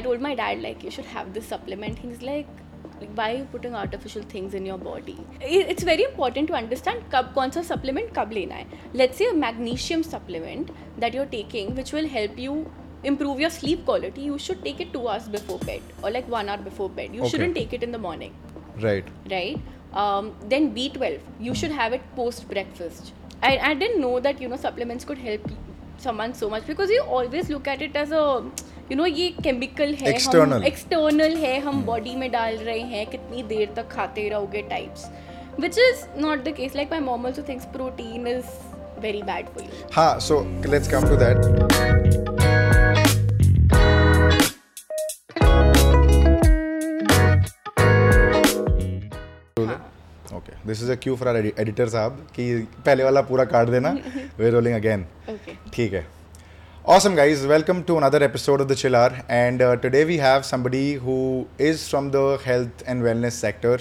I told my dad, like, you should have this supplement. He's like, why are you putting artificial things in your body? It's very important to understand kaun sa supplement kab lena hai. Let's say a magnesium supplement that you're taking, which will help you improve your sleep quality, you should take it 2 hours before bed or like 1 hour before bed. You shouldn't take it in the morning. Right. Then B12, you should have it post breakfast. I didn't know that, you know, supplements could help someone so much, because you always look at it as a, you know, ये chemical है, external है, हम body में डाल रहे हैं, कितनी देर तक खाते रहोगे types, which is not the case. Like my mom also thinks protein is very bad for you. हाँ, so let's come to that. This is a cue for our editor साहब कि पहले वाला पूरा काट देना. We're rolling again. Okay. ठीक है. Awesome guys, welcome to another episode of the Chillar, and today we have somebody who is from the health and wellness sector.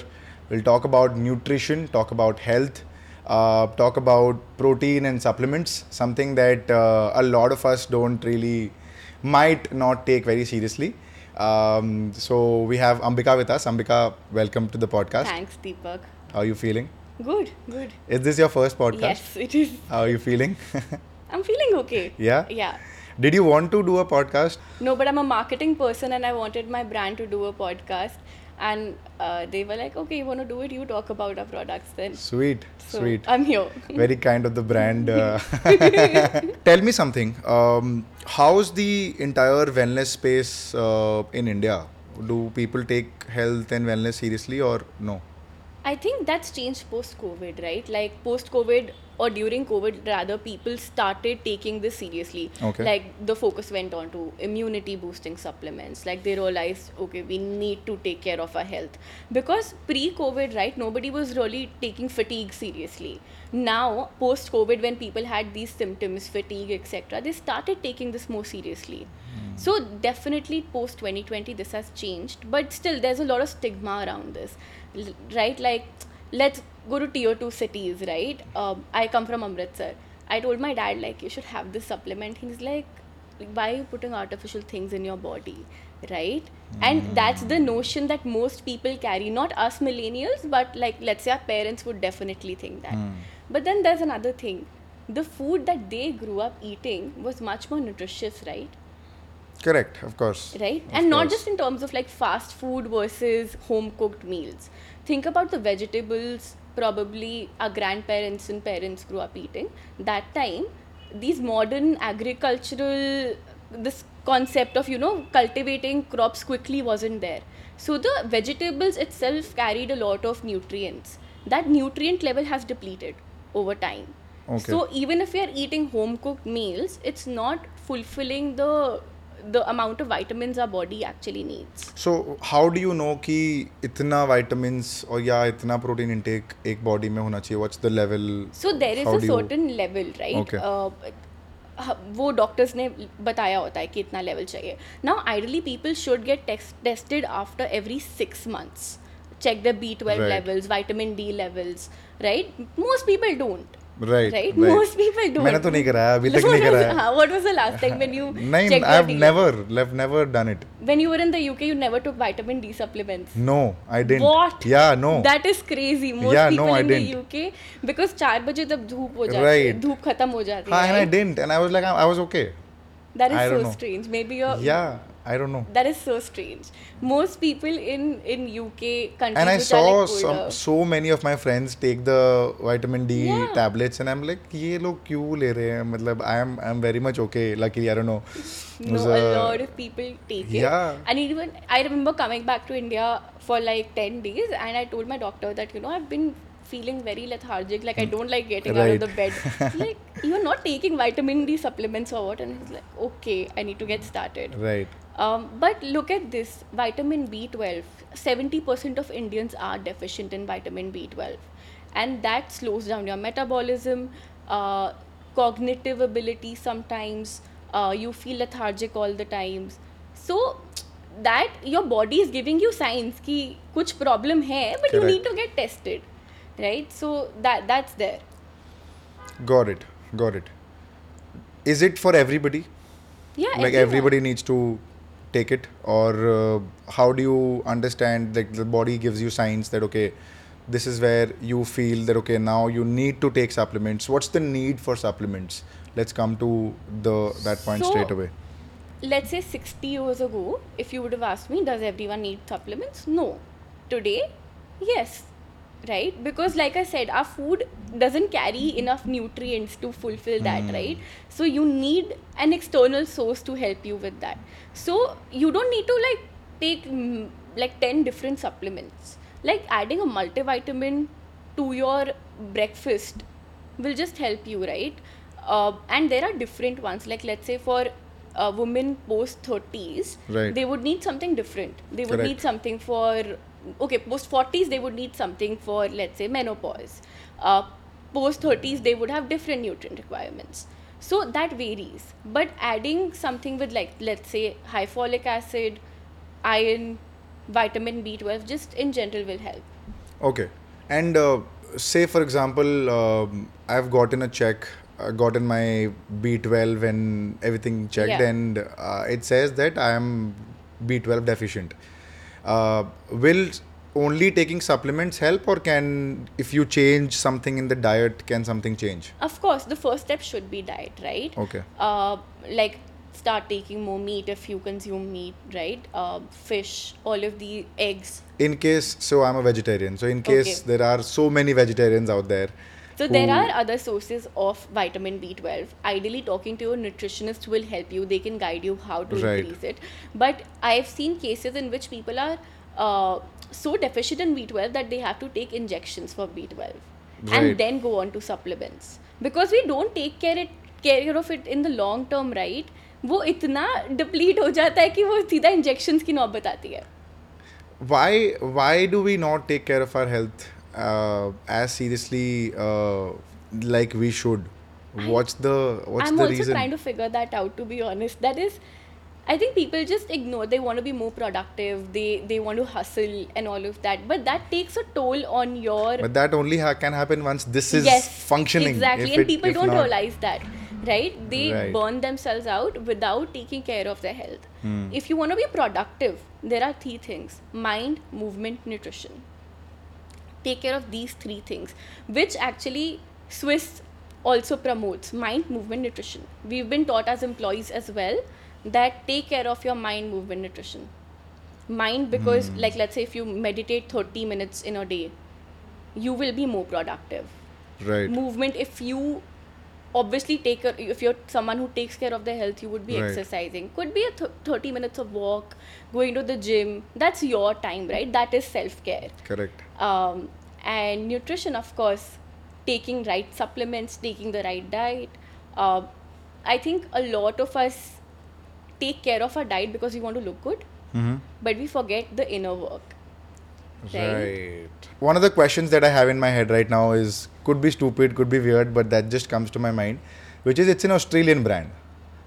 We'll talk about nutrition, talk about health, talk about protein and supplements, something that a lot of us might not take very seriously. So we have Ambika with us. Ambika, welcome to the podcast. Thanks Deepak. How are you feeling? Good. Is this your first podcast? Yes, it is. How are you feeling? I'm feeling okay. Yeah. Did you want to do a podcast? No, but I'm a marketing person and I wanted my brand to do a podcast. And they were like, okay, you want to do it? You talk about our products then. Sweet. I'm here. Very kind of the brand. Tell me something. How's the entire wellness space in India? Do people take health and wellness seriously or no? I think that's changed post-COVID, right? Like post-COVID or during COVID rather, people started taking this seriously. Okay. Like the focus went on to immunity boosting supplements. Like they realized, okay, we need to take care of our health. Because pre-COVID, right, nobody was really taking fatigue seriously. Now, post-COVID, when people had these symptoms, fatigue, etc., they started taking this more seriously. So definitely post 2020 this has changed, but still there's a lot of stigma around this, right? Like let's go to tier 2 cities, right? I come from Amritsar. I told my dad, like, you should have this supplement. He's like, why are you putting artificial things in your body, right? And that's the notion that most people carry, not us millennials, but like let's say our parents would definitely think that. But then there's another thing. The food that they grew up eating was much more nutritious, right? Correct, of course. Right? And not just in terms of like fast food versus home-cooked meals. Think about the vegetables probably our grandparents and parents grew up eating. That time, these modern agricultural, this concept of, you know, cultivating crops quickly wasn't there. So the vegetables itself carried a lot of nutrients. That nutrient level has depleted over time. Okay. So even if we are eating home-cooked meals, it's not fulfilling the amount of vitamins our body actually needs. So how do you know ki itna vitamins or ya itna protein intake ek body mein hona chahiye? What's the level? So there is a certain level, right? Okay. वो doctors ने बताया होता है कि इतना level चाहिए. Now ideally people should get tested after every 6 months. Check their B12 levels, vitamin D levels, right? Most people don't. Right. Most people don't. मैंने तो नहीं कराया अभी तक नहीं कराया. हाँ, what was the last time when you checked your D? I've never done it. When you were in the UK, you never took vitamin D supplements. No, I didn't. What? Yeah, no. That is crazy. Most people in the UK, because 4 बजे तब धूप हो जाती है, धूप खत्म हो जाती है. हाँ, and I didn't, and I was like, I was okay. That is so strange. Maybe you're. Yeah. I don't know. That is so strange. Most people in UK countries. And I saw so many of my friends take the vitamin D tablets, and I'm like, ये लोग क्यों ले रहे हैं? मतलब I'm very much okay. Luckily, I don't know. No, a lot of people take it. And even I remember coming back to India for like 10 days, and I told my doctor that, you know, I've been feeling very lethargic. Like I don't like getting out of the bed. Like, you're not taking vitamin D supplements or what? And he's like, okay, I need to get started. Right. But look at this, vitamin B12, 70% of Indians are deficient in vitamin B12, and that slows down your metabolism, cognitive ability sometimes, you feel lethargic all the times. So that your body is giving you signs ki kuch problem hai, but you need to get tested, right? So that's there. Got it. Is it for everybody? Yeah, like everybody needs to take it, or how do you understand that the body gives you signs that okay, this is where you feel that okay, now you need to take supplements? What's the need for supplements? Let's come to that point straight away. Let's say 60 years ago, if you would have asked me, does everyone need supplements? No. Today, yes. Right? Because like I said, our food doesn't carry enough nutrients to fulfill that, right? So you need an external source to help you with that. So you don't need to take 10 different supplements. Like adding a multivitamin to your breakfast will just help you, right? And there are different ones. Like let's say for women post 30s, right, they would need something different. They would need something for... Okay, post 40s they would need something for, let's say, menopause. Post 30s they would have different nutrient requirements. So that varies. But adding something with let's say high folic acid, iron, vitamin B12 just in general will help. Okay. And say for example, I've gotten a check, gotten my B12 and everything checked, and it says that I am B12 deficient. Will only taking supplements help, or can, if you change something in the diet, can something change? Of course, the first step should be diet, right? Okay. Start taking more meat if you consume meat, right? Fish, all of the eggs. In case, so I'm a vegetarian. So in case there are so many vegetarians out there. So there are other sources of vitamin B12. Ideally, talking to your nutritionist will help you. They can guide you how to increase it. But I've seen cases in which people are so deficient in B12 that they have to take injections for B12. And then go on to supplements. Because we don't take care of it in the long term, right? वो इतना deplete हो जाता है कि वो सीधा injections की नौबत आती है. Why do we not take care of our health as seriously like we should? What's the reason? I'm also trying to figure that out, to be honest. That is, I think people just ignore. They want to be more productive. They want to hustle and all of that. But that takes a toll on your... But that only can happen once this is functioning. Exactly. And people don't realize that, right? They burn themselves out without taking care of their health. If you want to be productive, there are three things. Mind, movement, nutrition. Take care of these three things, which actually Swisse also promotes: mind, movement, nutrition. We've been taught as employees as well that take care of your mind, movement, nutrition. Mind, because let's say if you meditate 30 minutes in a day, you will be more productive. Right. Movement, if you obviously if you're someone who takes care of their health, you would be exercising. Could be a 30 minutes of walk, going to the gym. That's your time, right? That is self-care. Correct. And nutrition, of course, taking right supplements, taking the right diet. I think a lot of us take care of our diet because we want to look good, but we forget the inner work. Right. One of the questions that I have in my head right now is, could be stupid, could be weird, but that just comes to my mind, which is, it's an Australian brand,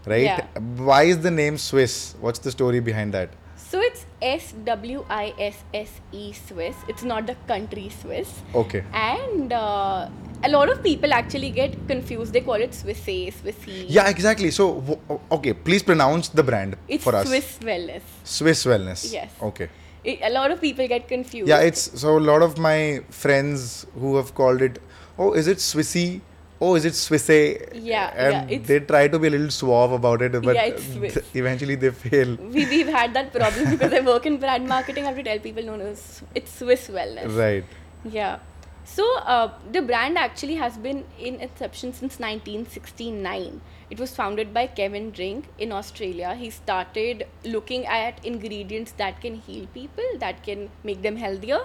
right? Yeah. Why is the name Swisse? What's the story behind that? So it's Swisse, Swisse. It's not the country Swiss. Okay. And a lot of people actually get confused. They call it Swisse, Swisse. Yeah, exactly. So, okay, please pronounce the brand for us. It's Swisse Wellness. Swisse Wellness. Yes. Okay. A lot of people get confused. Yeah, so a lot of my friends who have called it, oh, is it Swisse? Oh, is it Swisse? Yeah. And they try to be a little suave about it, but it's Swiss. Eventually they fail. We've had that problem because I work in brand marketing. I have to tell people, no, it's Swisse Wellness. Right. Yeah. So, the brand actually has been in inception since 1969. It was founded by Kevin Drink in Australia. He started looking at ingredients that can heal people, that can make them healthier.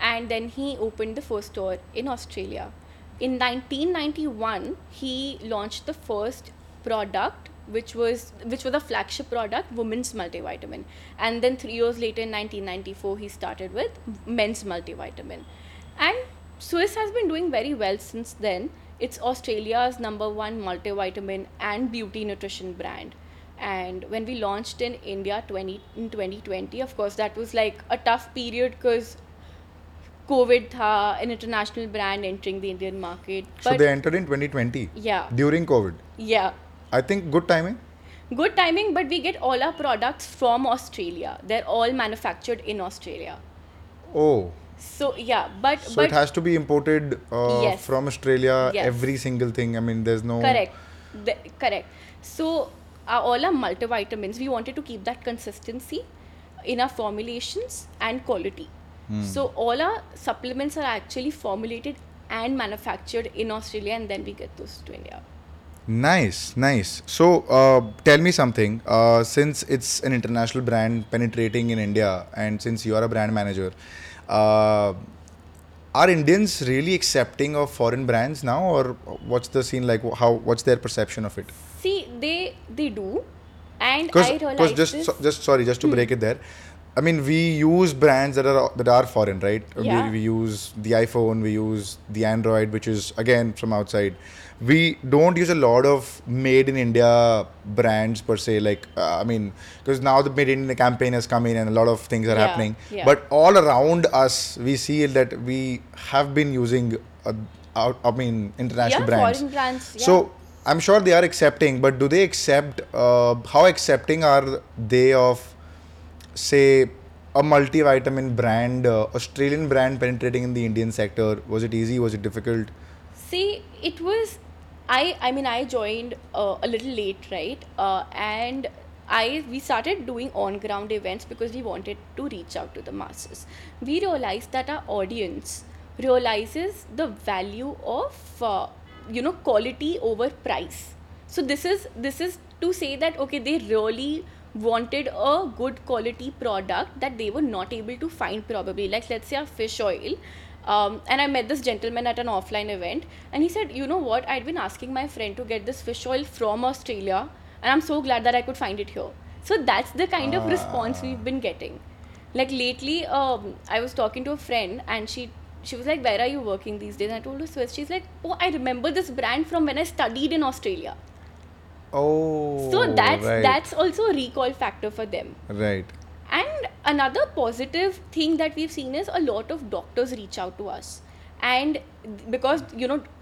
And then he opened the first store in Australia. In 1991, he launched the first product, which was a flagship product, women's multivitamin. And then 3 years later, in 1994, he started with men's multivitamin. And Swisse has been doing very well since then. It's Australia's #1 multivitamin and beauty nutrition brand. And when we launched in India in 2020, of course, that was a tough period because COVID tha, an international brand entering the Indian market. So they entered in 2020? Yeah. During COVID? Yeah. I think good timing? good timing, but we get all our products from Australia. They're all manufactured in Australia. Oh. So yeah, but it has to be imported yes, from Australia. Yes. Every single thing. I mean, there's no. Correct. Correct. So all our multivitamins, we wanted to keep that consistency in our formulations and quality. So all our supplements are actually formulated and manufactured in Australia, and then we get those to India. Nice. So tell me something. Since it's an international brand penetrating in India, and since you are a brand manager, are Indians really accepting of foreign brands now, or what's the scene like? What's their perception of it? See, they do, and I realize just to break it there. I mean, we use brands that are foreign, right? Yeah. We use the iPhone, we use the Android, which is again from outside. We don't use a lot of made in India brands per se, like I mean, because now the made in India campaign has come in and a lot of things are happening. Yeah. But all around us, we see that we have been using international brands. Foreign brands. Yeah. So I'm sure they are accepting, but do they accept? How accepting are they of, say, a multivitamin brand, Australian brand penetrating in the Indian sector? Was it easy? Was it difficult? See, it was, I joined a little late, right? And we started doing on-ground events because we wanted to reach out to the masses. We realized that our audience realizes the value of, quality over price. So this is to say that, okay, they really wanted a good quality product that they were not able to find probably. Like, let's say a fish oil. And I met this gentleman at an offline event, and he said, you know what, I'd been asking my friend to get this fish oil from Australia, and I'm so glad that I could find it here. So that's the kind of response we've been getting. Like lately, I was talking to a friend, and she was like, where are you working these days? And I told her Swisse. She's like, oh, I remember this brand from when I studied in Australia. Oh, so that's also a recall factor for them. Right. And another positive thing that we've seen is a lot of doctors reach out to us. And because,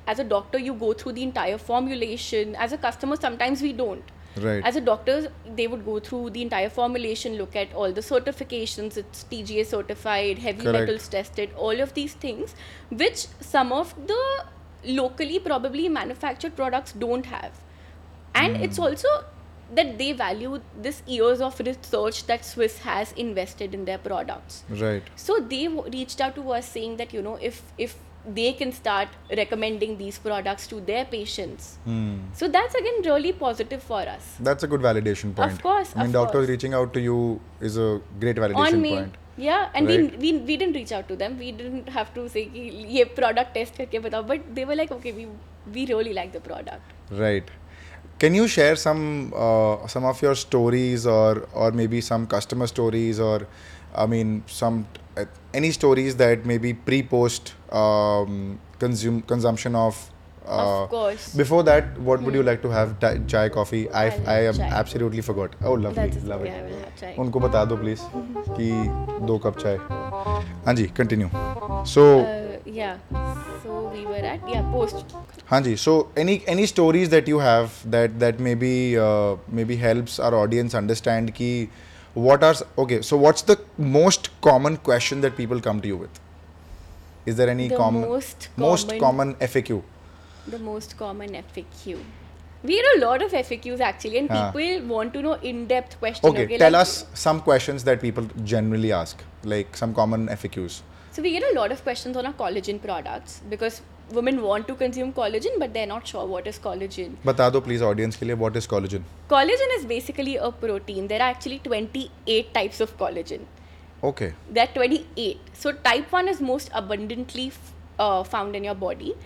as a doctor, you go through the entire formulation. As a customer, sometimes we don't. Right. As a doctor, they would go through the entire formulation, look at all the certifications. It's TGA certified, heavy metals tested, all of these things, which some of the locally probably manufactured products don't have. And it's also that they value this years of research that Swisse has invested in their products. Right. So they reached out to us saying that, if they can start recommending these products to their patients. So that's again really positive for us. That's a good validation point. Of course. I mean, doctors reaching out to you is a great validation point. Yeah, and we didn't reach out to them. We didn't have to say ki ye product test karke batao, but they were like, okay, we really like the product. Right. Can you share some of your stories or maybe some customer stories or any stories that maybe pre-post consumption of? Of course. Before that, what would you like to have? Chai, coffee? I absolutely forgot. Oh, lovely. Love it. I will have chai. Unko bata do please ki 2 cup chai. Hanji, continue. So. So we were at post. Hanji. So any stories that you have that maybe helps our audience understand ki what are okay. So what's the most common question that people come to you with? Is there any most common FAQ? The most common FAQ. We had a lot of FAQs actually, and people want to know in-depth questions. Okay, tell us some questions that people generally ask, like some common FAQs. So we get a lot of questions on our collagen products because women want to consume collagen, but they're not sure what is collagen. Bata do please audience ke liye, what is collagen? Collagen is basically a protein. There are actually 28 types of collagen. Okay. There are 28. So type 1 is most abundantly found in your body.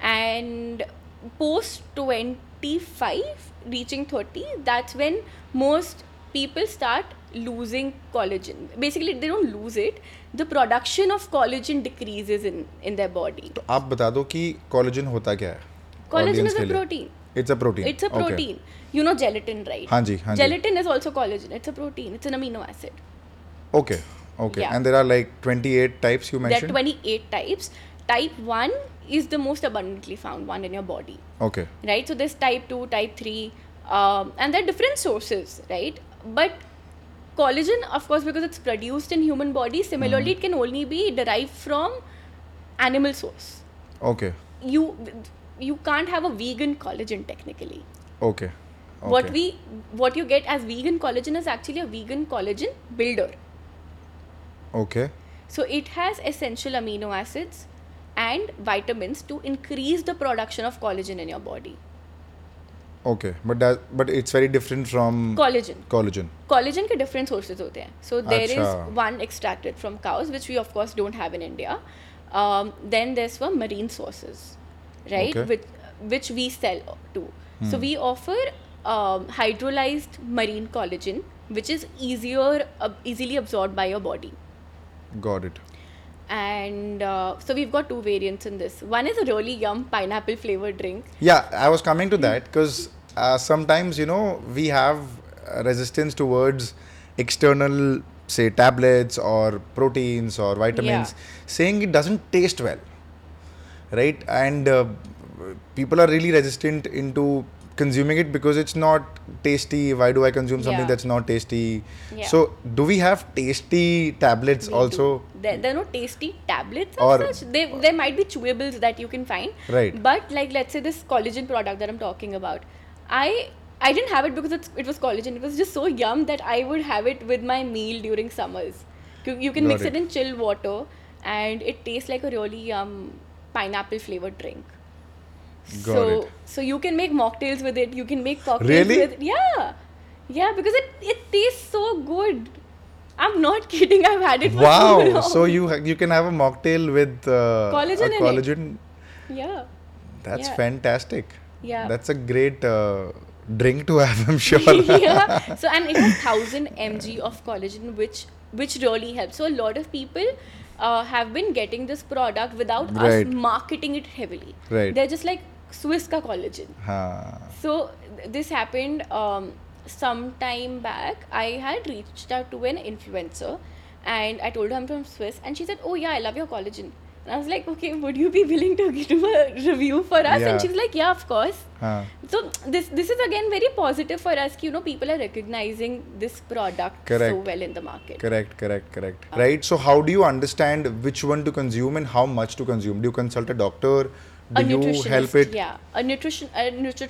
And post 25, reaching 30, that's when most people start losing collagen. Basically, they don't lose it. The production of collagen decreases in their body. So, aap bata do ki collagen hota kya hai? Collagen is a protein. It's a protein. Okay. You know gelatin, right? Haan ji. Gelatin is also collagen. It's a protein. It's an amino acid. Okay. Yeah. And there are like 28 types you mentioned? There are 28 types. Type 1 is the most abundantly found one in your body. Okay. Right? So there's type 2, type 3, and there are different sources, right? But collagen, of course, because it's produced in human body, similarly, it can only be derived from animal source. Okay. You can't have a vegan collagen technically. Okay. Okay. What you get as vegan collagen is actually a vegan collagen builder. Okay. So it has essential amino acids and vitamins to increase the production of collagen in your body. Okay, but it's very different from collagen ke different sources hote hain. So there is one extracted from cows, which we of course don't have in India. Then there's from marine sources, right? Okay. Which we sell too. So we offer hydrolyzed marine collagen, which is easily absorbed by your body. Got it. And so we've got two variants in this. One is a really yum pineapple flavored drink. Yeah, I was coming to that because sometimes, you know, we have resistance towards external, say, tablets or proteins or vitamins, saying it doesn't taste well, right? And people are really resistant into consuming it because it's not tasty. Why do I consume something that's not tasty? Yeah. So, do we have tasty tablets also? There are no tasty tablets as such. There might be chewables that you can find. Right. But like, let's say this collagen product that I'm talking about, I didn't have it because it was collagen. It was just so yum that I would have it with my meal during summers. You can mix it in chill water, and it tastes like a really yum pineapple flavored drink. So you can make mocktails with it. You can make cocktails with it. Yeah, because it tastes so good. I'm not kidding. I've had it for so long. Wow! So you can have a mocktail with collagen. Yeah. That's fantastic. Yeah. That's a great drink to have, I'm sure. Yeah. So, and it has 1,000 mg of collagen, which really helps. So a lot of people have been getting this product without us marketing it heavily. Right. They're just like Swisse ka collagen. So this happened some time back. I had reached out to an influencer and I told her I'm from Swisse, and she said, "Oh yeah, I love your collagen." And I was like, "Okay, would you be willing to give a review for us?" And she's like, "Yeah, of course." So this is again very positive for us. You know, people are recognizing this product so well in the market. Correct. Right. So how do you understand which one to consume and how much to consume? Do you consult a doctor? Do you help it? Yeah, nutritionist.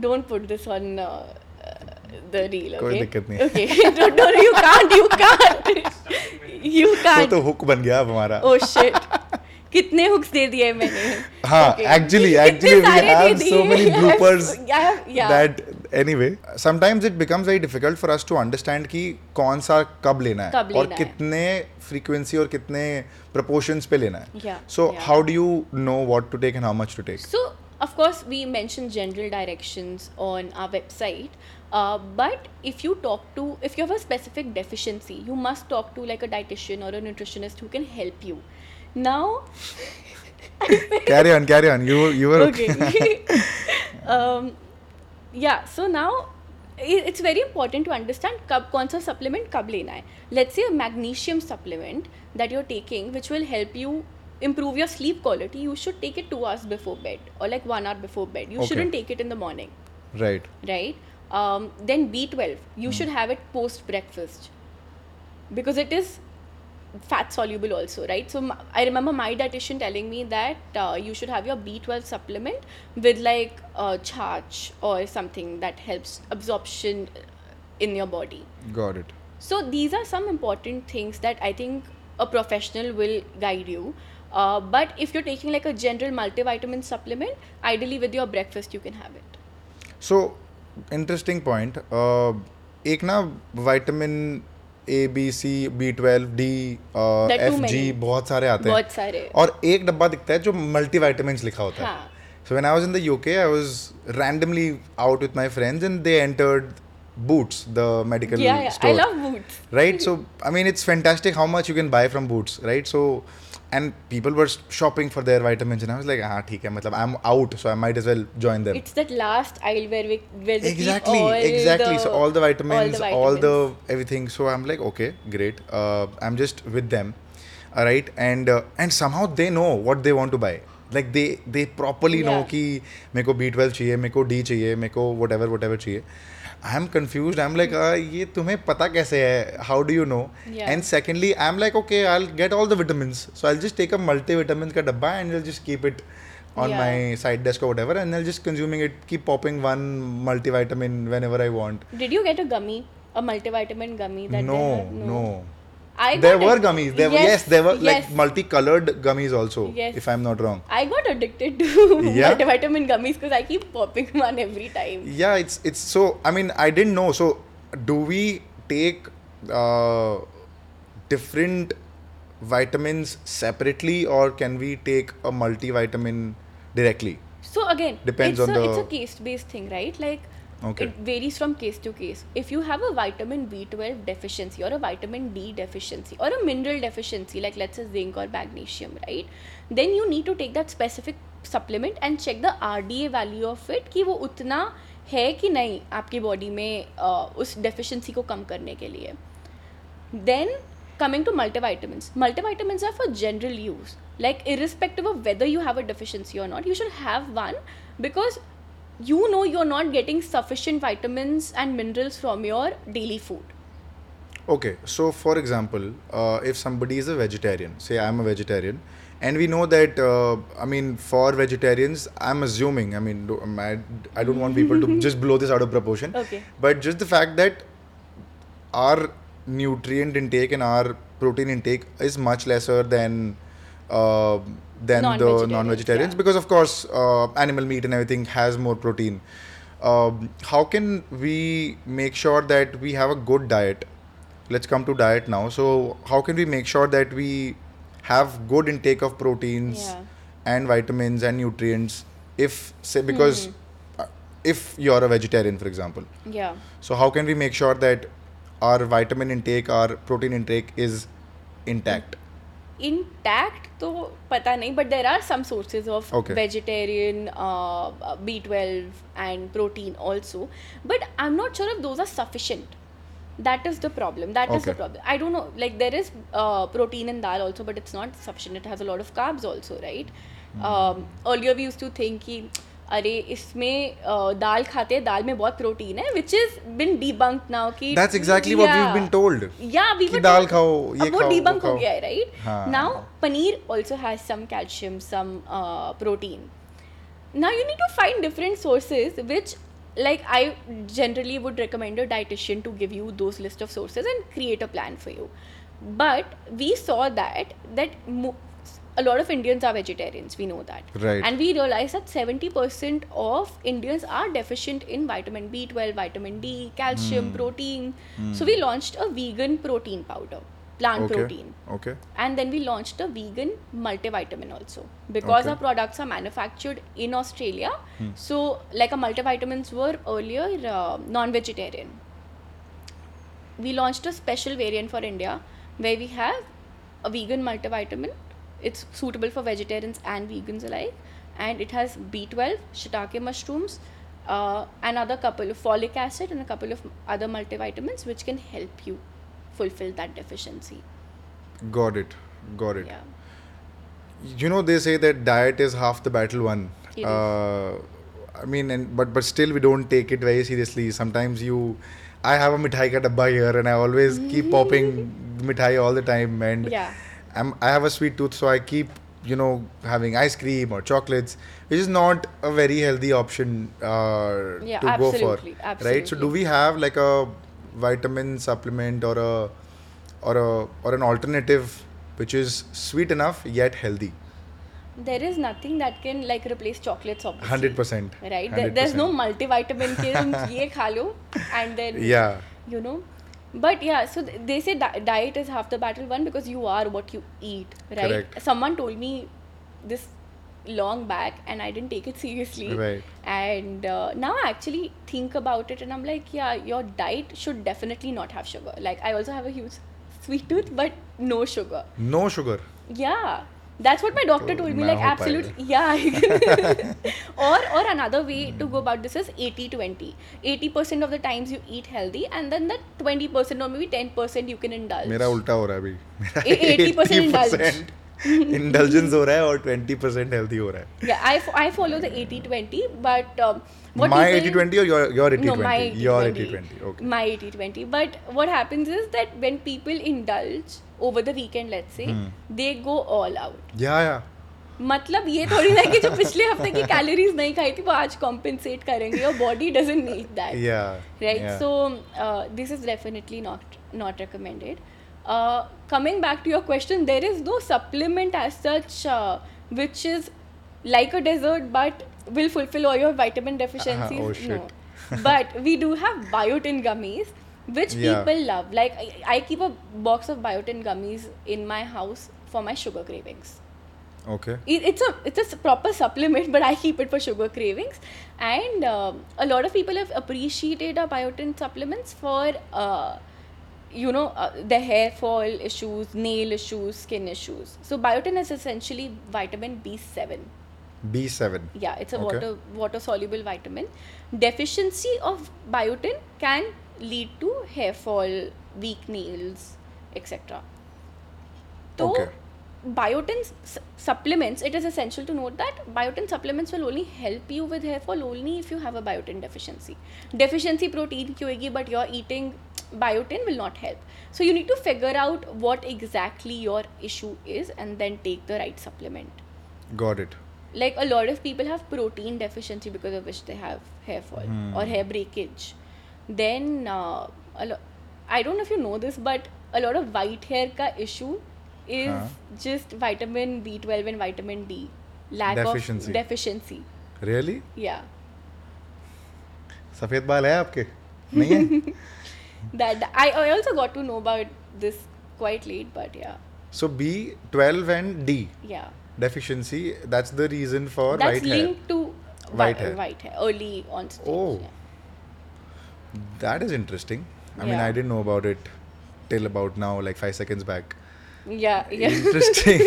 Don't put this on the reel. Okay. Okay. No, you can't. You can't. तो hook बन गया हमारा. Oh shit. कितने hooks दे दिए मैंने. Actually we have so many bloopers. That anyway. Sometimes it becomes very difficult for us to understand कि कौन सा कब लेना है और कितने frequency और कितने proportions पे लेना है. So how do you know what to take and how much to take? So of course we mention general directions on our website. But if you have a specific deficiency, you must talk to like a dietitian or a nutritionist who can help you. Now, carry on. You were okay. So now it's very important to understand kaun sa supplement kab lena hai. Let's say a magnesium supplement that you're taking, which will help you improve your sleep quality. You should take it 2 hours before bed or like 1 hour before bed. You shouldn't take it in the morning. Right. Then B12, you should have it post breakfast because it is fat soluble also, right? So I remember my dietitian telling me that you should have your B12 supplement with like chach or something that helps absorption in your body. Got it. So these are some important things that I think a professional will guide you. But if you're taking like a general multivitamin supplement, ideally with your breakfast you can have it. So interesting point. एक ना vitamin A, B, C, B12, D, F, G बहुत सारे आते हैं और एक डब्बा दिखता है जो multivitamins लिखा होता है. So when I was in the UK, I was randomly out with my friends and they entered Boots, the medical store. I love Boots. Right? So I mean, it's fantastic how much you can buy from Boots, right? So and people were shopping for their vitamins and I was like, theek hai, matlab, I'm out, so I might as well join them. It's that last aisle where we keep all so all the vitamins, everything. So I'm like, okay, great. I'm just with them, all right? And somehow they know what they want to buy. Like they properly know कि मेरे को B12 चाहिए, मेरे को D चाहिए, मेरे को whatever चाहिए. I am confuse. I am like ये तुम्हें पता कैसे है, how do you know. And secondly I am like okay I will get all the vitamins, so I will just take a multivitamin का डब्बा and I will just keep it on my side desk or whatever, and I'll just consuming it, keep popping one multivitamin whenever I want. Did you get a gummy, a multivitamin gummy? That No. I there were gummies. There were like multicolored gummies also. Yes. If I'm not wrong. I got addicted to multivitamin gummies because I keep popping one every time. Yeah, it's so. I mean, I didn't know. So, do we take different vitamins separately, or can we take a multivitamin directly? So again, it's a case-based thing, right? Like, it varies from case to case. If you have a vitamin B12 deficiency or a vitamin D deficiency or a mineral deficiency, like let's say zinc or magnesium, right? Then you need to take that specific supplement and check the RDA value of it, कि वो उतना है कि नहीं आपकी body में उस deficiency को कम करने के लिए. Then coming to multivitamins are for general use, like irrespective of whether you have a deficiency or not, you should have one because you know you're not getting sufficient vitamins and minerals from your daily food. Okay, so for example, if somebody is a vegetarian, say I'm a vegetarian, and we know that, I mean, for vegetarians, I'm assuming, I mean, I don't want people to just blow this out of proportion, but just the fact that our nutrient intake and our protein intake is much lesser than the non-vegetarians because of course animal meat and everything has more protein. How can we make sure that we have a good diet? Let's come to diet now. So how can we make sure that we have good intake of proteins and vitamins and nutrients if say because if you're a vegetarian, for example. Yeah. So how can we make sure that our vitamin intake, our protein intake is intact? Intact तो पता नहीं, but there are some sources of vegetarian B12 and protein also. But I'm not sure if those are sufficient. That is the problem. I don't know. Like there is protein in dal also, but it's not sufficient. It has a lot of carbs also, right? Earlier we used to think कि अरे इसमें दाल खाते हैं, दाल में बहुत protein है, which is been debunked now कि that's exactly what we've been told. Yeah, we were told दाल खाओ, ये खाओ, वो debunk हो गया है, right? Now paneer also has some calcium, some protein. Now you need to find different sources, which like I generally would recommend a dietitian to give you those list of sources and create a plan for you. But we saw that a lot of Indians are vegetarians, we know that. Right. And we realize that 70% of Indians are deficient in vitamin B12, vitamin D, calcium, protein. So we launched a vegan protein powder, plant protein. Okay. And then we launched a vegan multivitamin also. Because our products are manufactured in Australia. So like our multivitamins were earlier non-vegetarian. We launched a special variant for India where we have a vegan multivitamin. It's suitable for vegetarians and vegans alike, and it has B12, shiitake mushrooms, another couple of folic acid and a couple of other multivitamins which can help you fulfill that deficiency. Got it. Yeah. You know, they say that diet is half the battle won. I mean, but still we don't take it very seriously. Sometimes I have a mithai ka dabba here and I always keep popping mithai all the time, and I have a sweet tooth, so I keep, having ice cream or chocolates, which is not a very healthy option to go for, right? So do we have like a vitamin supplement or an alternative which is sweet enough yet healthy? There is nothing that can like replace chocolates, obviously. 100%. Right? 100%. There's no multivitamin ki ye kha lo and then But yeah, so they say diet is half the battle won because you are what you eat, right? Correct. Someone told me this long back and I didn't take it seriously. Right. And now I actually think about it and I'm like, yeah, your diet should definitely not have sugar. Like I also have a huge sweet tooth, but no sugar. No sugar? Yeah. That's what my doctor told me, like absolutely. Yeah. or another way to go about this is 80-20. 80% of the times you eat healthy and then that 20% or maybe 10% you can indulge. मेरा उल्टा हो रहा है अभी. 80% indulge. Indulgence हो रहा है और 20% हेल्दी हो रहा है. Yeah, I follow the 80-20, but what my 80-20 or your 80-20? No, my 80-20. Your 80-20. Okay. My 80-20. But what happens is that when people indulge over the weekend, let's say, they go all out. Yeah, yeah. मतलब ये थोड़ी ना कि जो पिछले हफ्ते की calories नहीं खाई थी वो आज कॉम्पेंसेट करेंगे. Your body doesn't need that, right? So this is definitely not recommended. Coming back to your question, there is no supplement as such which is like a dessert but will fulfill all your vitamin deficiencies. No. But we do have biotin gummies which people love. Like I keep a box of biotin gummies in my house for my sugar cravings. Okay. It's a proper supplement, but I keep it for sugar cravings. And a lot of people have appreciated our biotin supplements for the hair fall issues, nail issues, skin issues. So biotin is essentially vitamin B7. B7. Yeah, it's a water soluble vitamin. Deficiency of biotin can lead to hair fall, weak nails, etc. So biotin supplements, it is essential to note that biotin supplements will only help you with hair fall only if you have a biotin deficiency. Deficiency protein ki hogi, but you're eating biotin will not help. So you need to figure out what exactly your issue is and then take the right supplement. Got it. Like a lot of people have protein deficiency because of which they have hair fall or hair breakage. Then I don't know if you know this, but a lot of white hair ka issue is just vitamin B12 and vitamin D lack of deficiency. Really? Yeah. सफेद बाल है आपके? नहीं है? That I also got to know about this quite late, but yeah. So B12 and D. Yeah. Deficiency. That's the reason for white hair. That's linked to white hair. White hair early on stage. Oh, yeah. That is interesting. I mean, I didn't know about it till about now, like 5 seconds back. Yeah. Interesting.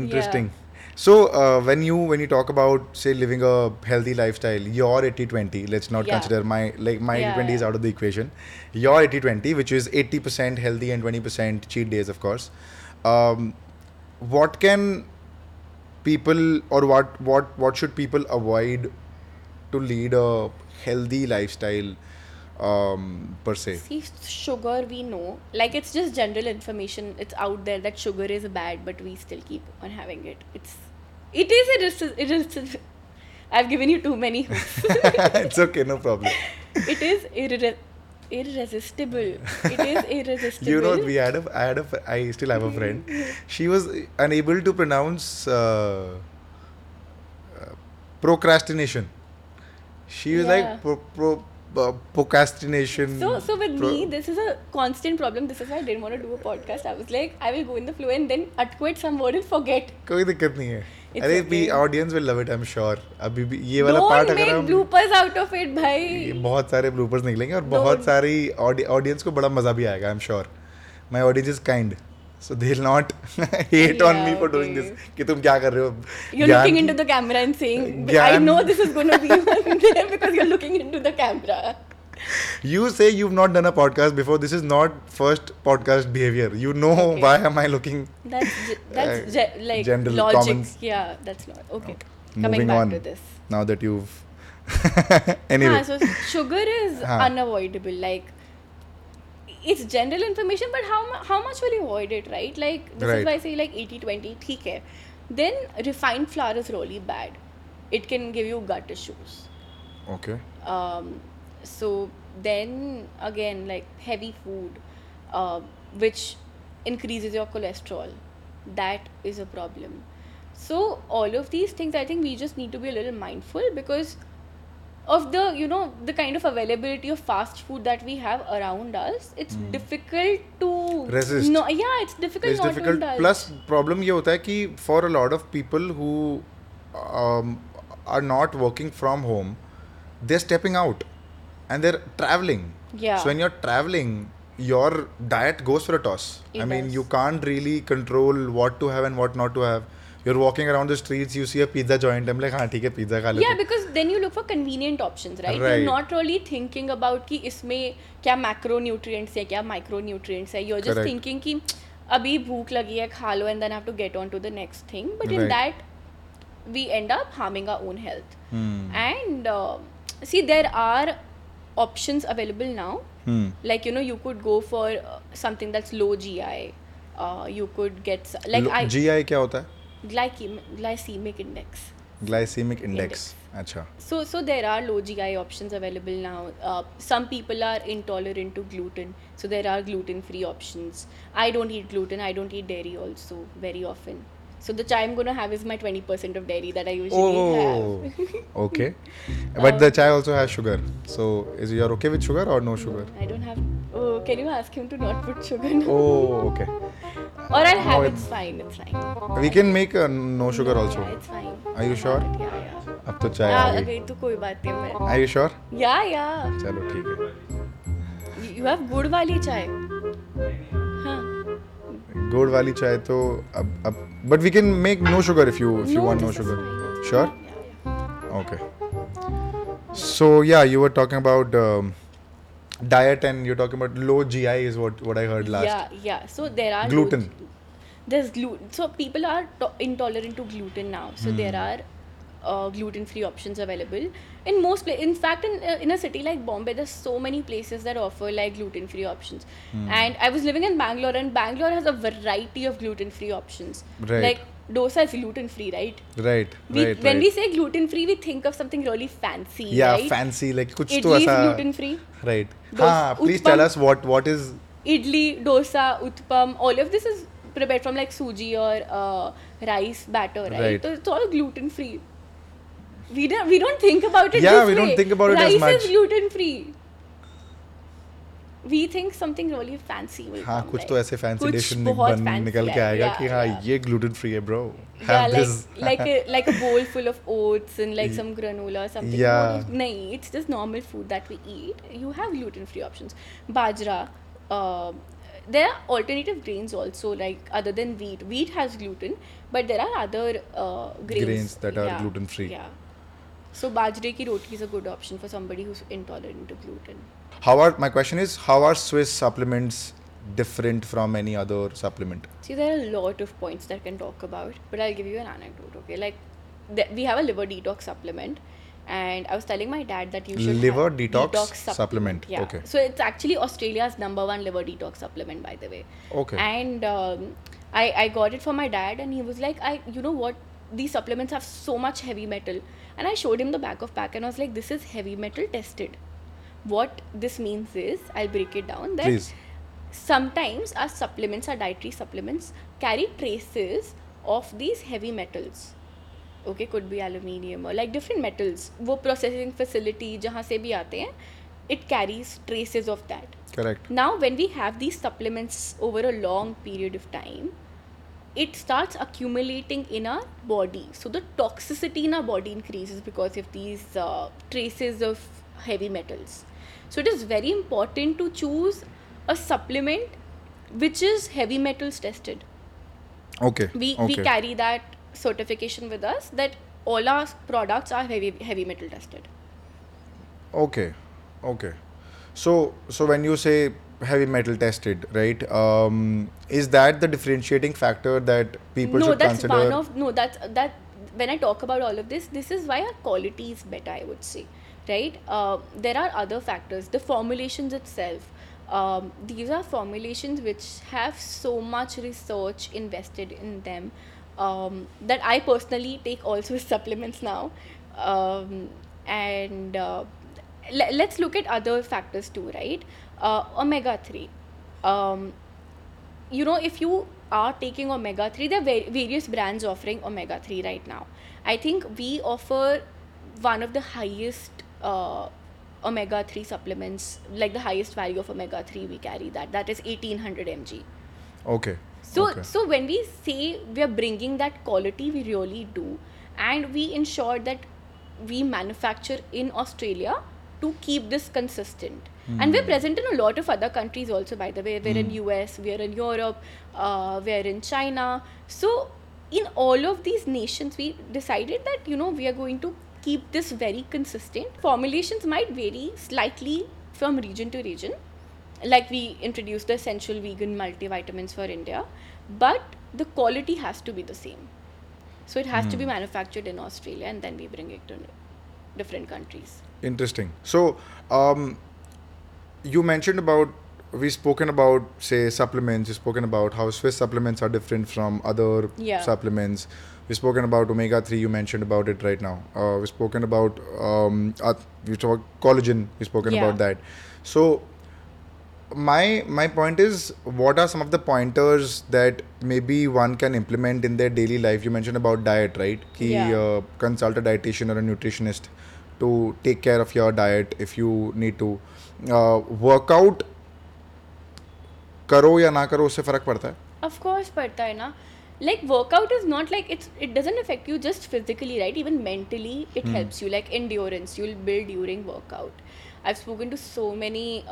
Interesting. Yeah. So when you talk about, say, living a healthy lifestyle, your 80-20, let's not consider my 80-20 is out of the equation. Your 80-20, which is 80% healthy and 20% cheat days, of course. What can people, or what should people avoid to lead a healthy lifestyle per se? See, sugar, we know, like, it's just general information. It's out there that sugar is bad, but we still keep on having it. It is I've given you too many hooks. It's okay, no problem. It is irresistible. It is irresistible. You know, I still have a friend. She was unable to pronounce procrastination. She was like procrastination. So with me, this is a constant problem. This is why I didn't want to do a podcast. I was like, I will go in the flow and then atquit some word and forget. कोई दिक्कत नहीं है. अरे भी audience will love it, I'm sure. अभी भी ये वाला part अगर हम bloopers out of it, भाई. बहुत सारे bloopers निकलेंगे और बहुत सारी audience को बड़ा मजा भी आएगा, I'm sure. My audience is kind, so they'll not hate on me for doing this. कि तुम क्या कर रहे हो? You're looking into the camera and saying, I know this is going to be one day because you're looking into the camera. You say you've not done a podcast before. This is not first podcast behavior. You know, why am I looking? That's like general logic. Comments. Yeah, that's not. Okay. Coming back on to this. Now that you've... Anyway. So sugar is unavoidable. Like, it's general information, but how much will you avoid it, right? Like, this is why I say, like, 80-20, theek hai. Then, refined flour is really bad. It can give you gut issues. Okay. So, then, again, like, heavy food, which increases your cholesterol. That is a problem. So, all of these things, I think we just need to be a little mindful because of the, the kind of availability of fast food that we have around us, it's difficult to... Resist. No, yeah, it's difficult it's not difficult. To indulge. Plus, problem ये होता है कि for a lot of people who are not working from home, they're stepping out and they're traveling. Yeah. So, when you're traveling, your diet goes for a toss. I mean, you can't really control what to have and what not to have. You're walking around the streets, you see a pizza joint, I'm like, हाँ ठीक है pizza खा लेते हैं. Yeah, because then you look for convenient options, right? You're not really thinking about कि इसमें क्या macronutrients है, क्या micronutrients है. You're just thinking कि अभी भूख लगी है खा लो and then have to get on to the next thing but in that we end up harming our own health. And see, there are options available now. Like, you know, you could go for something that's low GI. You could get... like GI क्या होता है? Glycemic index. Glycemic index. अच्छा. So there are low GI options available now. Some people are intolerant to gluten. So there are gluten-free options. I don't eat gluten. I don't eat dairy also very often. So the chai I'm going to have is my 20% of dairy that I usually have. Okay. But the chai also has sugar. So is you are okay with sugar or no sugar? No, I don't have... Oh, can you ask him to not put sugar? No. Oh, okay. Or I'll have it. It's fine. It's fine. We can make no sugar also. Yeah, it's fine. Are you sure? Yeah. अब तो चाय आ गई तो कोई बात नहीं है. Are you sure? Yeah. चलो ठीक है. You have गुड़ वाली चाय. हाँ. गुड़ वाली चाय तो अब but we can make no sugar if you want no sugar sure okay so yeah you were talking about diet and you talking about low GI is what I heard last yeah so there are gluten there gluten so people are intolerant to gluten now so there are gluten-free options available in most places. In fact, in a city like Bombay, there's so many places that offer like gluten-free options. And I was living in Bangalore, and Bangalore has a variety of gluten-free options. Right. Like dosa is gluten-free, right? Right. When we say gluten-free, we think of something really fancy. Yeah, right? Fancy like kuch to aisa. Idli is gluten-free. Right. Haan, please tell us what is idli, dosa, utpam. All of this is prepared from like suji or rice batter, right? So it's all gluten-free. We don't think about it this way. Yeah, we don't think about it as much. Rice is gluten-free. We think something really fancy will come. हाँ, कुछ तो ऐसे fancy dish निकल के आएगा कि हाँ ये gluten-free है bro. Have this. Like a bowl full of oats and like some granola or something. Yeah. नहीं, it's just normal food that we eat. You have gluten-free options. Bajra. There are alternative grains also, like other than wheat. Wheat has gluten, but there are other grains that are gluten-free. Yeah. So bajre ki roti is a good option for somebody who's intolerant to gluten. My question is, how are Swiss supplements different from any other supplement? See, there are a lot of points that I can talk about, but I'll give you an anecdote, okay? Like, we have a liver detox supplement, and I was telling my dad that you should liver detox supplement. Yeah. Okay. So it's actually Australia's #1 liver detox supplement, by the way. Okay. And I got it for my dad, and he was like, you know what? These supplements have so much heavy metal. And I showed him the back of pack and I was like, this is heavy metal tested. What this means is, I'll break it down. That please. Sometimes our supplements, our dietary supplements, carry traces of these heavy metals. Okay, could be aluminium or like different metals. वो processing facility जहाँ से भी आते हैं, it carries traces of that. Correct. Now when we have these supplements over a long period of time, it starts accumulating in our body. So the toxicity in our body increases because of these traces of heavy metals. So it is very important to choose a supplement which is heavy metals tested. Okay. We carry that certification with us that all our products are heavy metal tested. Okay. So when you say heavy metal tested, right? Is that the differentiating factor that people should consider? No, that's when I talk about all of this, this is why our quality is better, I would say, right? There are other factors. The formulations itself. These are formulations which have so much research invested in them. That I personally take also supplements now, and let's look at other factors too, right? Omega-3, you know, if you are taking omega-3, there are various brands offering omega-3 right now. I think we offer one of the highest omega-3 supplements, like the highest value of omega-3 we carry. That is 1800 mg. So when we say we are bringing that quality, we really do, and we ensure that we manufacture in Australia to keep this consistent. And we're present in a lot of other countries also, by the way. We're in US, we're in Europe, we're in China. So in all of these nations, we decided that, you know, we are going to keep this very consistent. Formulations might vary slightly from region to region. like we introduced the essential vegan multivitamins for India, but the quality has to be the same. So it has to be manufactured in Australia and then we bring it to different countries. Interesting. So you mentioned about, we've spoken about, say, supplements. We've spoken about how Swiss supplements are different from other supplements. We've spoken about omega-3. You mentioned about it right now. We've spoken about collagen. We've spoken about that. So my point is, what are some of the pointers that maybe one can implement in their daily life? You mentioned about diet, right? Consult a dietitian or a nutritionist to take care of your diet if you need to. Workout करो या ना करो उससे फर्क पड़ता है? Of course पड़ता है ना. Like workout is not like it doesn't affect you just physically, right? Even mentally it helps you, like endurance you'll build during workout. I've spoken to so many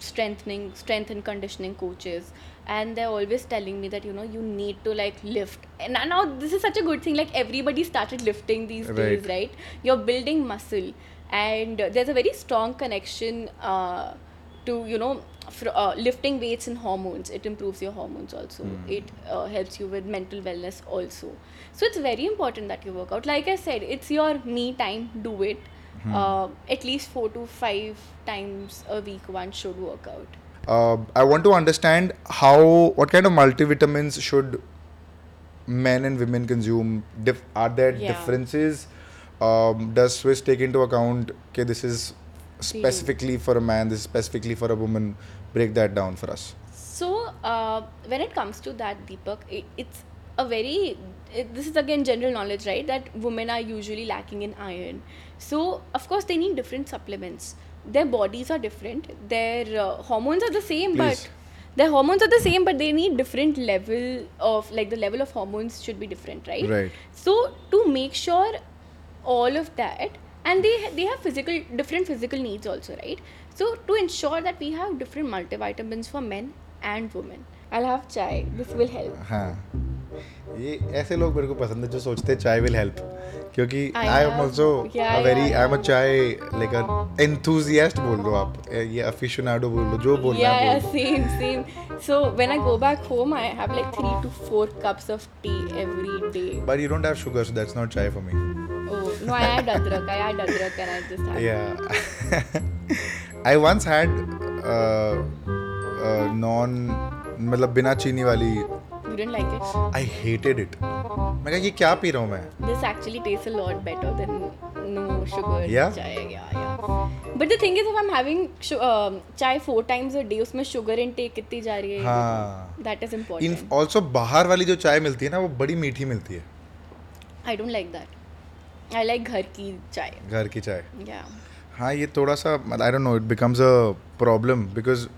strength and conditioning coaches and they're always telling me that, you know, you need to like lift, and now this is such a good thing, like everybody started lifting these days, right? You're building muscle and there's a very strong connection to, you know, lifting weights and hormones. It improves your hormones also. It helps you with mental wellness also. So it's very important that you work out. Like I said, it's your me time. Do it. At least 4 to 5 times a week one should work out. I want to understand what kind of multivitamins should men and women consume? Are there differences? Does Swisse take into account that this is specifically for a man, this is specifically for a woman? Break that down for us. So when it comes to that, Deepak, this is again general knowledge, right, that women are usually lacking in iron. So of course they need different supplements. Their bodies are different, their hormones are the same, but they need different level of, like the level of hormones should be different, right? So to make sure all of that, and they have different physical needs also, right? So to ensure that we have different multivitamins for men and women. I'll have chai. This will help. हाँ, ये ऐसे लोग मेरे को पसंद है जो सोचते हैं चाय will help, क्योंकि I am also I'm a chai like an enthusiast बोल लो आप, ये aficionado बोल लो, जो बोलना है बोल लो. Same. So when I go back home, I have like 3 to 4 cups of tea every day. But you don't have sugar, so that's not chai for me. No, I had adrak. And I just had I once had बिना चीनी वाली. You didn't like it? I hated it. मैं कहा ये क्या P रहा हूँ मैं? This actually tastes a lot better than no sugar chai. But the thing is, if I'm having chai 4 times a day, उसमें sugar intake कितनी जा रही है? That is important. Also बाहर वाली जो चाय मिलती है ना, वो बड़ी मीठी मिलती है. I don't like that. I like घर की चाय. Yeah. हाँ, ये थोड़ा सा, I don't know, it becomes a problem because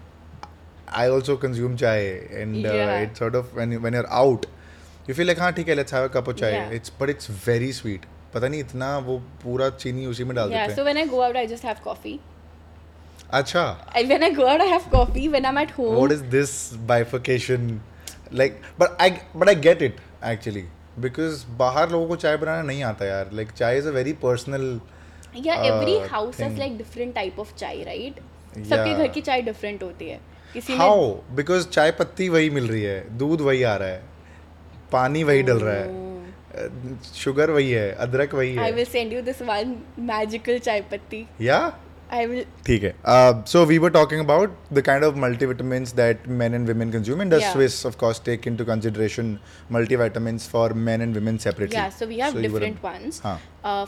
I also consume chai and it's sort of when you're out, you feel like हाँ ठीक है, let's have a cup of chai. But it's very sweet. पता नहीं इतना वो पूरा चीनी उसी में डाल देते हैं. So when I go out, I just have coffee. अच्छा. When I go out, I have coffee. When I'm at home. What is this bifurcation? Like, but I get it actually. Because बाहर लोगों को चाय बनाना नहीं आता यार. Like chai is a very personal. Every house has like different type of chai, right? सबके घर की चाय different होती है. How? Because चाय पत्ती वही मिल रही है, दूध वही आ रहा है, पानी वही डल रहा है, sugar वही है, अदरक वही है. I will send you this one magical chai पत्ती. Yeah. I will. ठीक है. So we were talking about the kind of multivitamins that men and women consume, and does Swisse, of course, take into consideration multivitamins for men and women separately? Yeah. So we have different ones.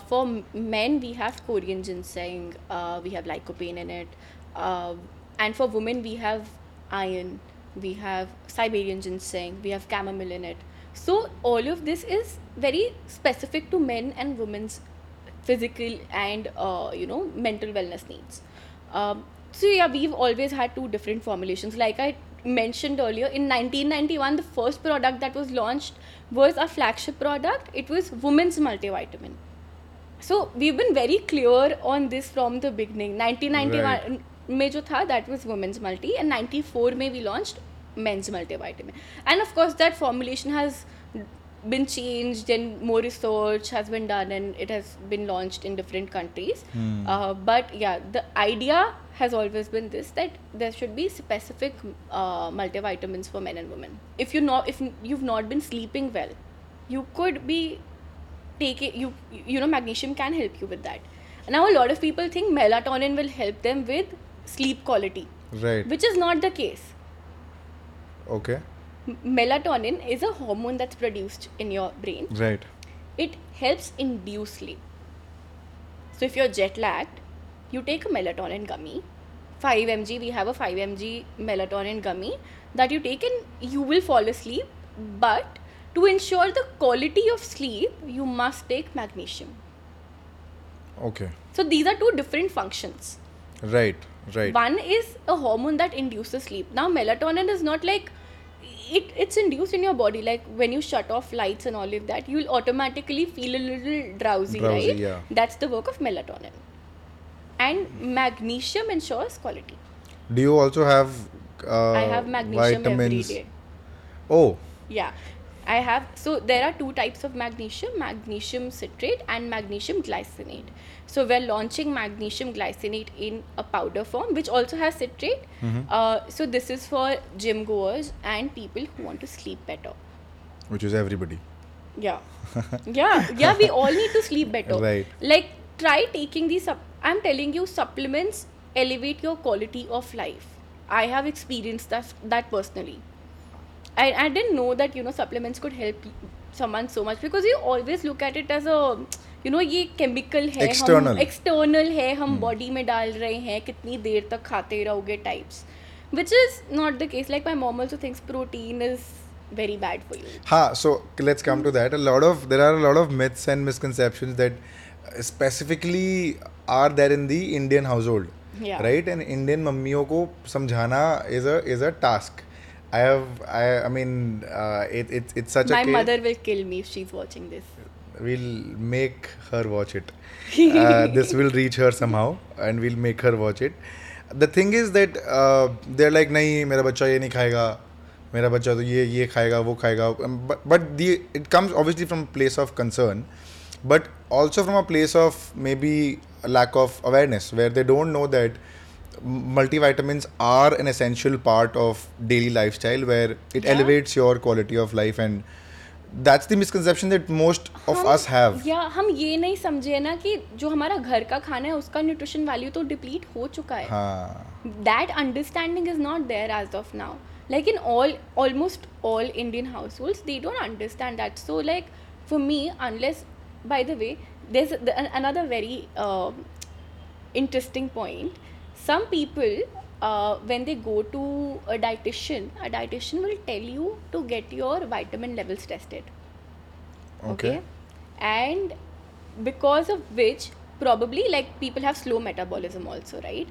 For men, we have Korean ginseng. We have lycopene in it, and for women, we have iron. We have Siberian ginseng. We have chamomile in it. So all of this is very specific to men and women's physical and mental wellness needs. We've always had 2 different formulations. Like I mentioned earlier, in 1991 the first product that was launched was our flagship product. It was women's multivitamin. So we've been very clear on this from the beginning. 1991 mein jo tha, that was women's multi, and 94 mein we launched men's multivitamin. And of course that formulation has been changed and more research has been done and it has been launched in different countries. But yeah, the idea has always been this, that there should be specific multivitamins for men and women. If you've not been sleeping well, you could be taking, you know, magnesium can help you with that. Now a lot of people think melatonin will help them with sleep quality, right? Which is not the case. Okay. Melatonin is a hormone that's produced in your brain. Right. It helps induce sleep. So if you're jet lagged, you take a melatonin gummy. 5 mg, we have a 5 mg melatonin gummy that you take and you will fall asleep. But to ensure the quality of sleep, you must take magnesium. Okay. So these are two different functions. Right, right. One is a hormone that induces sleep. Now melatonin is not like, it's induced in your body, like when you shut off lights and all of that, you'll automatically feel a little drowsy, right? Yeah. That's the work of melatonin. And magnesium ensures quality. Do you also have I have magnesium vitamins every day. Oh. Yeah. I have, so there are two types of magnesium citrate and magnesium glycinate. So we're launching magnesium glycinate in a powder form, which also has citrate. So this is for gym goers and people who want to sleep better. Which is everybody. Yeah. Yeah, we all need to sleep better. Right. Like, try taking these, I'm telling you, supplements elevate your quality of life. I have experienced that personally. I didn't know that, you know, supplements could help someone so much, because you always look at it as a, you know, ये chemical है, external है, हम body में डाल रहे हैं, कितनी देर तक खाते रहोगे types, which is not the case. Like my mom also thinks protein is very bad for you. हाँ, so let's come to that. There are a lot of myths and misconceptions that specifically are there in the Indian household, yeah. Right? And Indian मम्मियों को समझाना is a task. I mean, it's such a case. My mother will kill me if she's watching this. We'll make her watch it. This will reach her somehow and we'll make her watch it. The thing is that they're like, नहीं, मेरा बच्चा ये नहीं खाएगा, मेरा बच्चा तो ये खाएगा, वो खाएगा. But it comes obviously from a place of concern, but also from a place of maybe a lack of awareness, where they don't know that multivitamins are an essential part of daily lifestyle, where it elevates your quality of life, and that's the misconception that most of us have. Yeah, हम ये नहीं समझे ना कि जो हमारा घर का खाना है उसका nutrition value तो deplete हो चुका है. That understanding is not there as of now. Like in almost all Indian households, they don't understand that. So like for me, unless, by the way, there's another very interesting point. Some people, when they go to a dietitian will tell you to get your vitamin levels tested. Okay. And because of which, probably, like, people have slow metabolism also, right?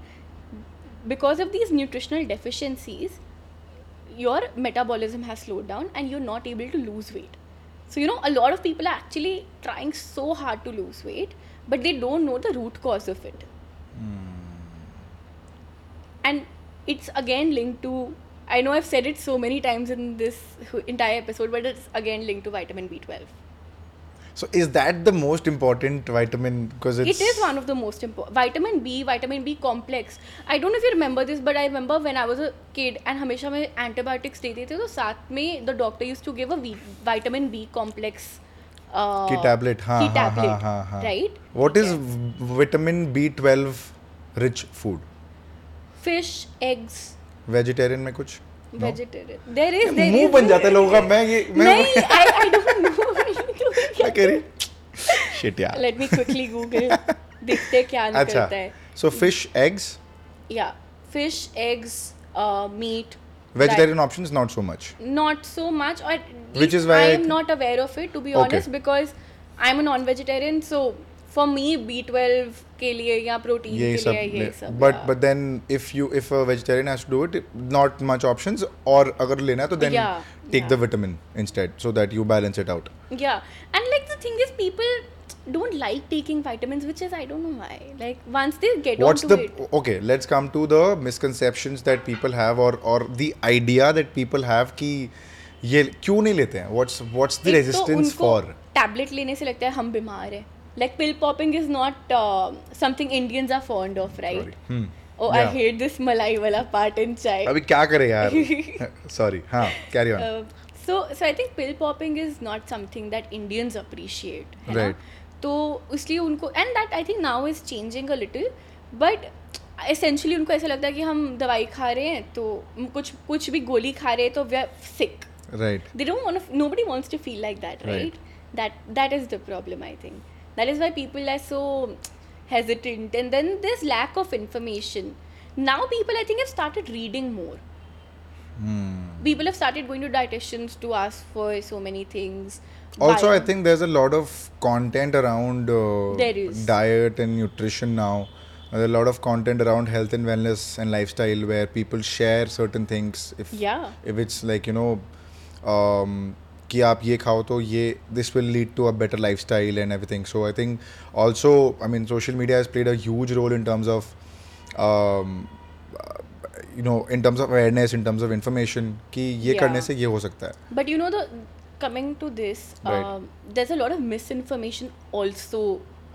Because of these nutritional deficiencies, your metabolism has slowed down and you're not able to lose weight. So, you know, a lot of people are actually trying so hard to lose weight, but they don't know the root cause of it. And it's again linked to, I know I've said it so many times in this entire episode, but it's again linked to vitamin B12. So is that the most important vitamin? Because it is one of the most important. Vitamin B complex. I don't know if you remember this, but I remember when I was a kid and हमेशा मैं antibiotics देते थे, तो साथ में the doctor used to give a vitamin B complex की tablet. हाँ. Right? What is vitamin B12 rich food? Fish, eggs, vegetarian में कुछ वेजिटेरियन देयर इज मुंह बन जाता है लोगों का. मैं नहीं, आई डोंट नो, मैं कह रही शिट यार, लेट मी क्विकली गूगल, देखते क्या निकलता है. सो फिश, एग्स, या fish, eggs, meat, vegetarian options not so much, or which is why I am not aware of it, to be honest, because I am a non-vegetarian, so for me B12 के लिए या protein के लिए ये सब. But then if a vegetarian has to do it, not much options, or अगर लेना है तो then take the vitamin instead, so that you balance it out. Yeah, and like the thing is, people don't like taking vitamins, which is, I don't know why. Like once they get onto it. Okay, let's come to the misconceptions that people have, or the idea that people have कि ये क्यों नहीं लेते हैं? What's the resistance for? Tablet लेने से लगता है हम बीमार हैं. Like pill popping is not something Indians are fond of, right? Oh, yeah. I hate this malai wala part in chai. अभी क्या करें यार? Sorry, हाँ, carry on. So I think pill popping is not something that Indians appreciate. Right. तो इसलिए उनको and that I think now is changing a little, but essentially उनको ऐसा लगता है कि हम दवाई खा रहे हैं तो कुछ भी गोली खा रहे हैं तो we are sick. Right. They don't want to. Nobody wants to feel like that, right? That is the problem, I think. That is why people are so hesitant, and then there's lack of information. Now people, I think, have started reading more. People have started going to dietitians to ask for so many things. Also, I think there's a lot of content around diet and nutrition now. There's a lot of content around health and wellness and lifestyle where people share certain things. If it's like, you know, कि आप ये खाओ तो ये this will lead to a better lifestyle and everything. So I think also I mean social media has played a huge role in terms of you know in terms of awareness in terms of information कि ये करने से ये हो सकता है. But you know the coming to this there is a lot of misinformation also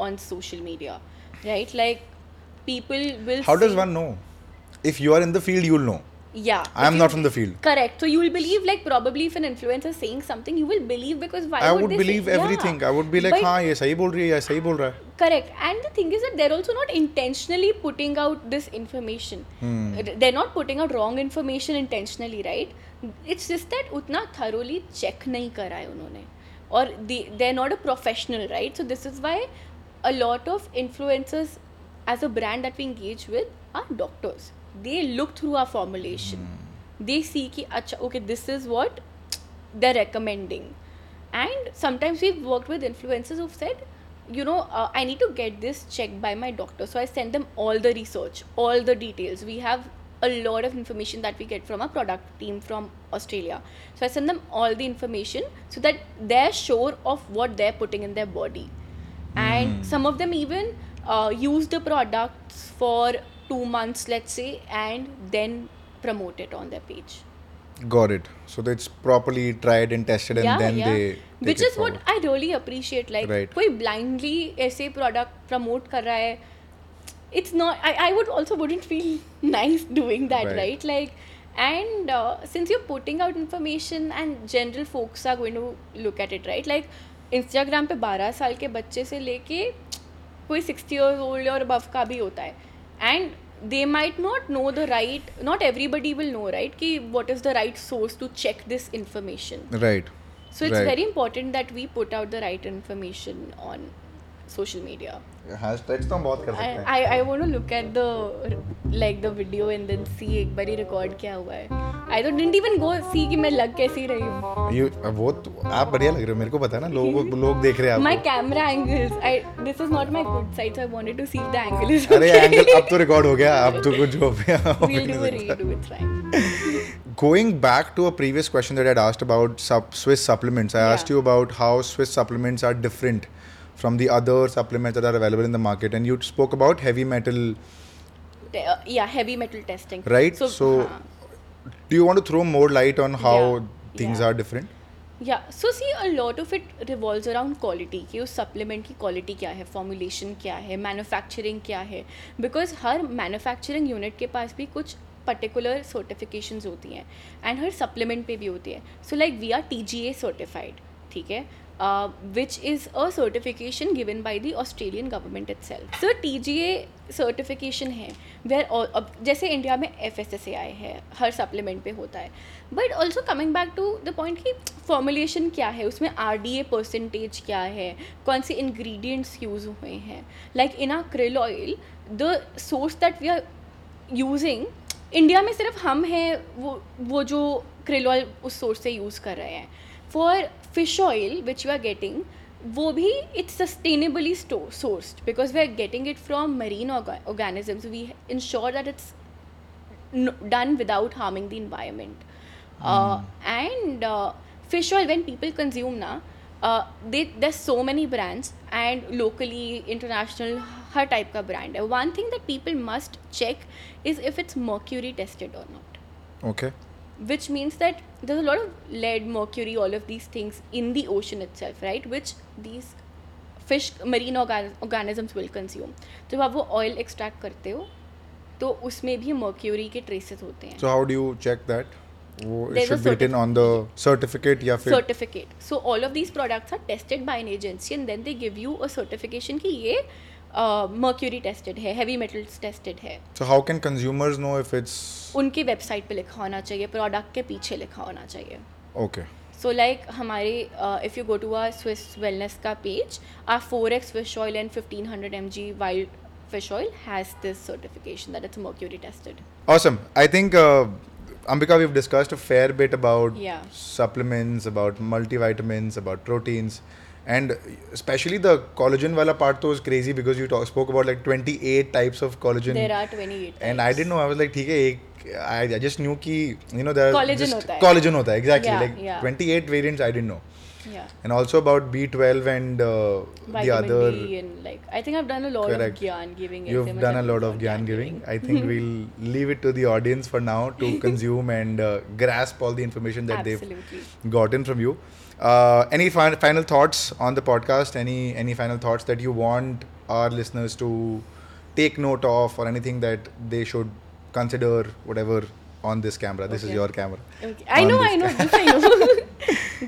on social media, right? Like people will, how does one know? If you are in the field you will know. Yeah. I am not from the field. Correct. So you will believe, like, probably if an influencer is saying something, you will believe because why would they believe everything. Yeah. I would be like, हाँ ये सही बोल रही है, ये सही बोल रहा है. Correct. And the thing is that they're also not intentionally putting out this information. They're not putting out wrong information intentionally, right? It's just that उतना thoroughly check नहीं करा है उन्होंने. Or they're not a professional, right? So this is why a lot of influencers, as a brand that we engage with, are doctors. They look through our formulation. They see ki acha, okay, this is what they're recommending. And sometimes we've worked with influencers who've said, you know, I need to get this checked by my doctor. So I send them all the research, all the details. We have a lot of information that we get from our product team from Australia. So I send them all the information so that they're sure of what they're putting in their body. And some of them even use the products for 2 months, let's say, and then promote it on their page. Got it. So that's properly tried and tested, and then they take which is forward. What I really appreciate. Like, koi blindly ऐसे product promote कर रहा है. It's not. I wouldn't feel nice doing that, right? Like, and since you're putting out information, and general folks are going to look at it, right? Like, Instagram पे 12 साल के बच्चे से लेके कोई 60 years old और above का भी होता है. And they might not know the right, not everybody will know, right, ki what is the right source to check this information. Right. So it's very important that we put out the right information on social media. Hashtags to hum bahut kar sakte hain. I want to look at the video and then see ek bari record kya hua hai. I didn't even go see ki main lag kaisi rahi hu. You wo aap badhiya lag rahe ho, mere ko pata na, लोग देख रहे हैं. My camera angles, this is not my good side, so I wanted to see if the angle is okay. अरे angle अब तो record हो गया, अब तो कुछ हो गया. We'll do a redo, it's fine. Going back to a previous question that I had asked about Swisse supplements, I asked you about how Swisse supplements are different from the other supplements that are available in the market, and you spoke about heavy metal testing, right? So do you want to throw more light on how things are different? So see, a lot of it revolves around quality, कि उस supplement की quality क्या है, formulation क्या है, manufacturing क्या है, because her manufacturing unit के पास भी कुछ particular certifications होती हैं, and हर supplement पे भी होती है. So like we are TGA certified, ठीक है, which is a certification given by the Australian government itself. So TGA certification है, where जैसे इंडिया में FSSAI है, हर supplement पे होता है. But also coming back to the point कि formulation क्या है, उसमें RDA percentage क्या है, कौन से ingredients use हुए हैं. Like in our krill oil, the source that we are using, India में सिर्फ हम हैं वो जो krill oil उस source से use कर रहे हैं. For fish oil, which you are getting, वो भी it's sustainably sourced because we are getting it from marine organisms. We ensure that it's done without harming the environment. And fish oil, when people consume na, there's so many brands, and locally, international, her type का brand है. One thing that people must check is if it's mercury tested or not. Okay. which means that there's a lot of lead, mercury, all of these things in the ocean itself, right, which these fish, marine organisms will consume. जब आप वो oil extract करते हो तो उसमें भी mercury के traces होते हैं. So how do you check that? It should be written on the certificate या फिर certificate. So all of these products are tested by an agency and then they give you a certification कि ये mercury tested है, heavy metals tested है. So how can consumers know if it's? उनके website पे लिखा होना चाहिए, product के पीछे लिखा होना चाहिए. Okay. So like हमारे if you go to our Swisse Wellness का page, our 4x fish oil and 1500 mg wild fish oil has this certification that it's mercury tested. Awesome. I think Ambika, we've discussed a fair bit about supplements, about multivitamins, about proteins, and especially the collagen wala part was crazy because you spoke about like 28 types of collagen. There are 28 types. And I didn't know. I was like, theek hai, I just knew ki, you know, there collagen just hota hai. Collagen hota hai, exactly. Yeah, like 28 variants, I didn't know. Yeah. And also about B12 and the other. D and like, I think I've done a lot of gyan giving. You've done a lot of gyan giving. I think we'll leave it to the audience for now to consume and grasp all the information that they've gotten from you. Any final thoughts on the podcast? Any final thoughts that you want our listeners to take note of, or anything that they should consider, whatever, on this camera? This is your camera. Okay. I know.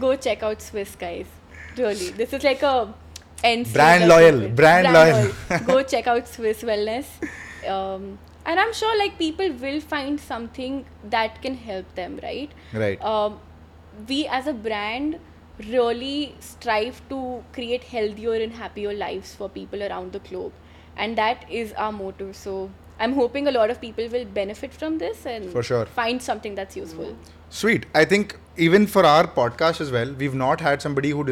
Go check out Swisse, guys. Really, this is like a NCAA brand loyal. Go check out Swisse Wellness, and I'm sure like people will find something that can help them, right? Right. We as a brand really strive to create healthier and happier lives for people around the globe, and that is our motto. So I'm hoping a lot of people will benefit from this and for sure find something that's useful. Sweet. I think even for our podcast as well, we've not had somebody who've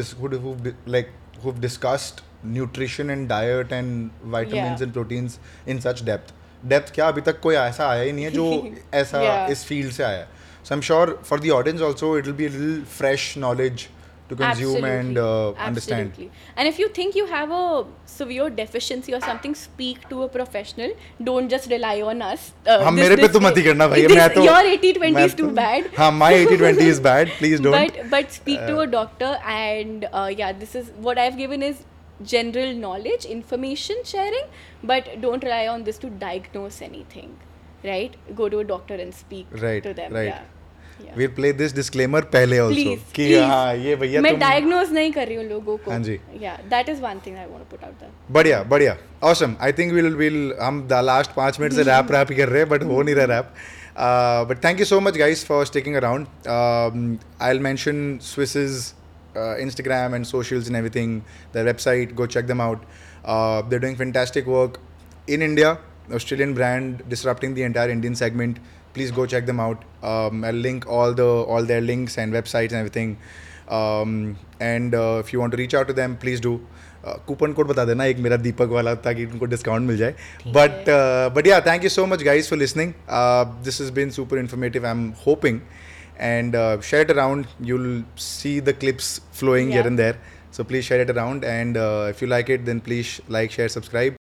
discussed nutrition and diet and vitamins and proteins in such depth. Depth क्या अभी तक कोई ऐसा आया ही नहीं है जो ऐसा इस field से आया. So I'm sure for the audience also it will be a little fresh knowledge to consume and understand. And if you think you have a severe deficiency or something, speak to a professional. Don't just rely on us. हाँ मेरे पे तो मत ही करना भाई. मैं तो your 80-20 is too bad. हाँ my 80-20 is bad. Please don't. But speak to a doctor and this is what I've given is general knowledge, information sharing. But don't rely on this to diagnose anything, right? Go to a doctor and speak to them. Right. Yeah. We'll play this disclaimer pehle also. Please. हाँ ये भैया मैं diagnose नहीं कर रही हूँ लोगों को. हाँ जी. Yeah, that is one thing I want to put out there. बढ़िया. Awesome. I think we'll हम the last 5 minutes से rap ही कर रहे हैं but हो नहीं रहा rap. But thank you so much guys for sticking around. I'll mention Swisse's Instagram and socials and everything. Their website, go check them out. They're doing fantastic work in India. Australian brand disrupting the entire Indian segment. Please go check them out. I'll link all their links and websites and everything. And if you want to reach out to them, please do. Coupon code बता देना एक मेरा दीपक वाला ताकि उनको discount मिल जाए. But yeah, thank you so much guys for listening. This has been super informative. I'm hoping and share it around. You'll see the clips flowing here and there. So please share it around. And if you like it, then please like, share, subscribe.